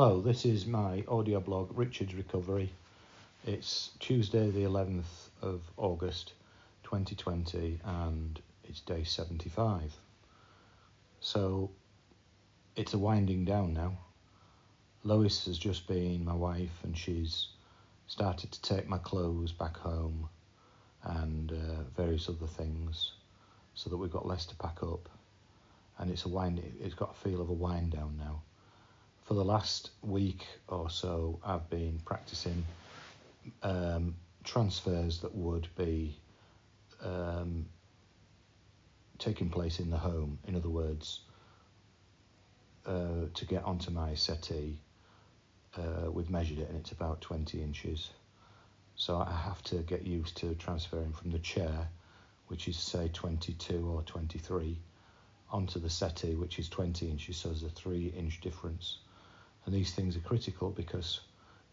Hello, this is my audio blog, Richard's Recovery. It's Tuesday the 11th of August 2020 and it's day 75. So it's a winding down now. Lois has just been my wife and she's started to take my clothes back home and various other things so that we've got less to pack up, and it's got a feel of a wind down now. For the last week or so, I've been practicing transfers that would be taking place in the home. In other words, to get onto my settee, we've measured it and it's about 20 inches. So I have to get used to transferring from the chair, which is say 22 or 23, onto the settee, which is 20 inches, so there's a 3-inch difference. And these things are critical because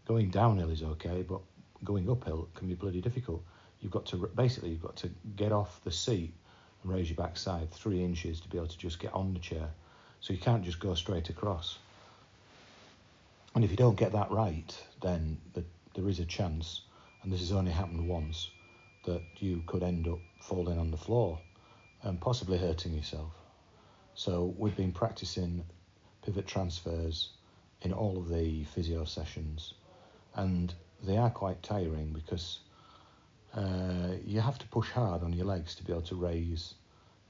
going downhill is okay, but going uphill can be bloody difficult. You've got to get off the seat and raise your backside 3 inches to be able to just get on the chair. So you can't just go straight across. And if you don't get that right, then there is a chance, and this has only happened once, that you could end up falling on the floor and possibly hurting yourself. So we've been practicing pivot transfers in all of the physio sessions, and they are quite tiring because you have to push hard on your legs to be able to raise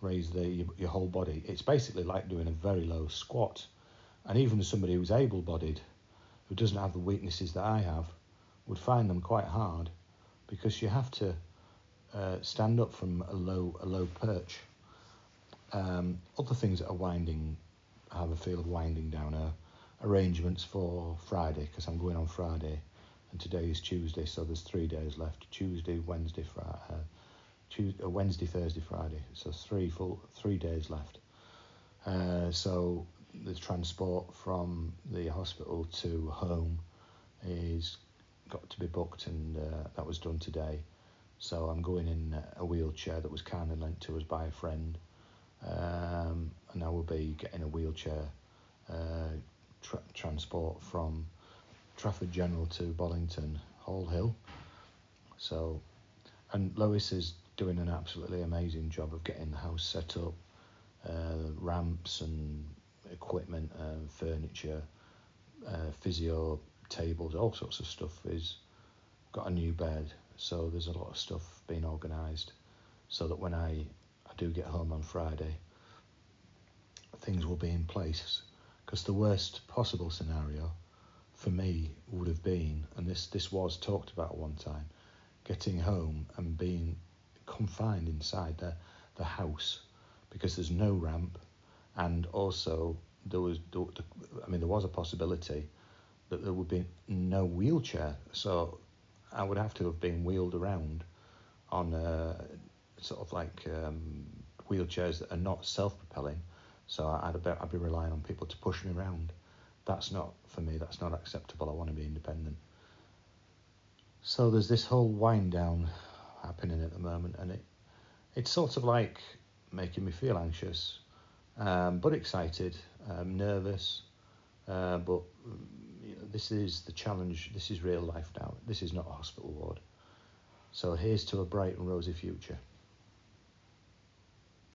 your whole body. It's basically like doing a very low squat, and even somebody who's able-bodied, who doesn't have the weaknesses that I have, would find them quite hard because you have to stand up from a low perch. Other things that have a feel of winding down are arrangements for Friday, because I'm going on Friday and today is Tuesday, so there's 3 days left: Wednesday, Thursday, Friday. So three days left. So the transport from the hospital to home is got to be booked, and that was done today. So I'm going in a wheelchair that was kindly lent to us by a friend, and I will be getting a wheelchair transport from Trafford General to Bollington Hall Hill. So, and Lois is doing an absolutely amazing job of getting the house set up, ramps and equipment and furniture, physio tables, all sorts of stuff. Is got a new bed, so there's a lot of stuff being organised so that when I do get home on Friday, things will be in place. Because the worst possible scenario for me would have been, and this was talked about one time, getting home and being confined inside the house, because there's no ramp, and also there was a possibility that there would be no wheelchair, so I would have to have been wheeled around on wheelchairs that are not self-propelling, so I'd be relying on people to push me around. That's not, for me, that's not acceptable. I want to be independent. So there's this whole wind down happening at the moment, and it's sort of like making me feel anxious, but excited, nervous, but you know, this is the challenge. This is real life now. This is not a hospital ward. So here's to a bright and rosy future.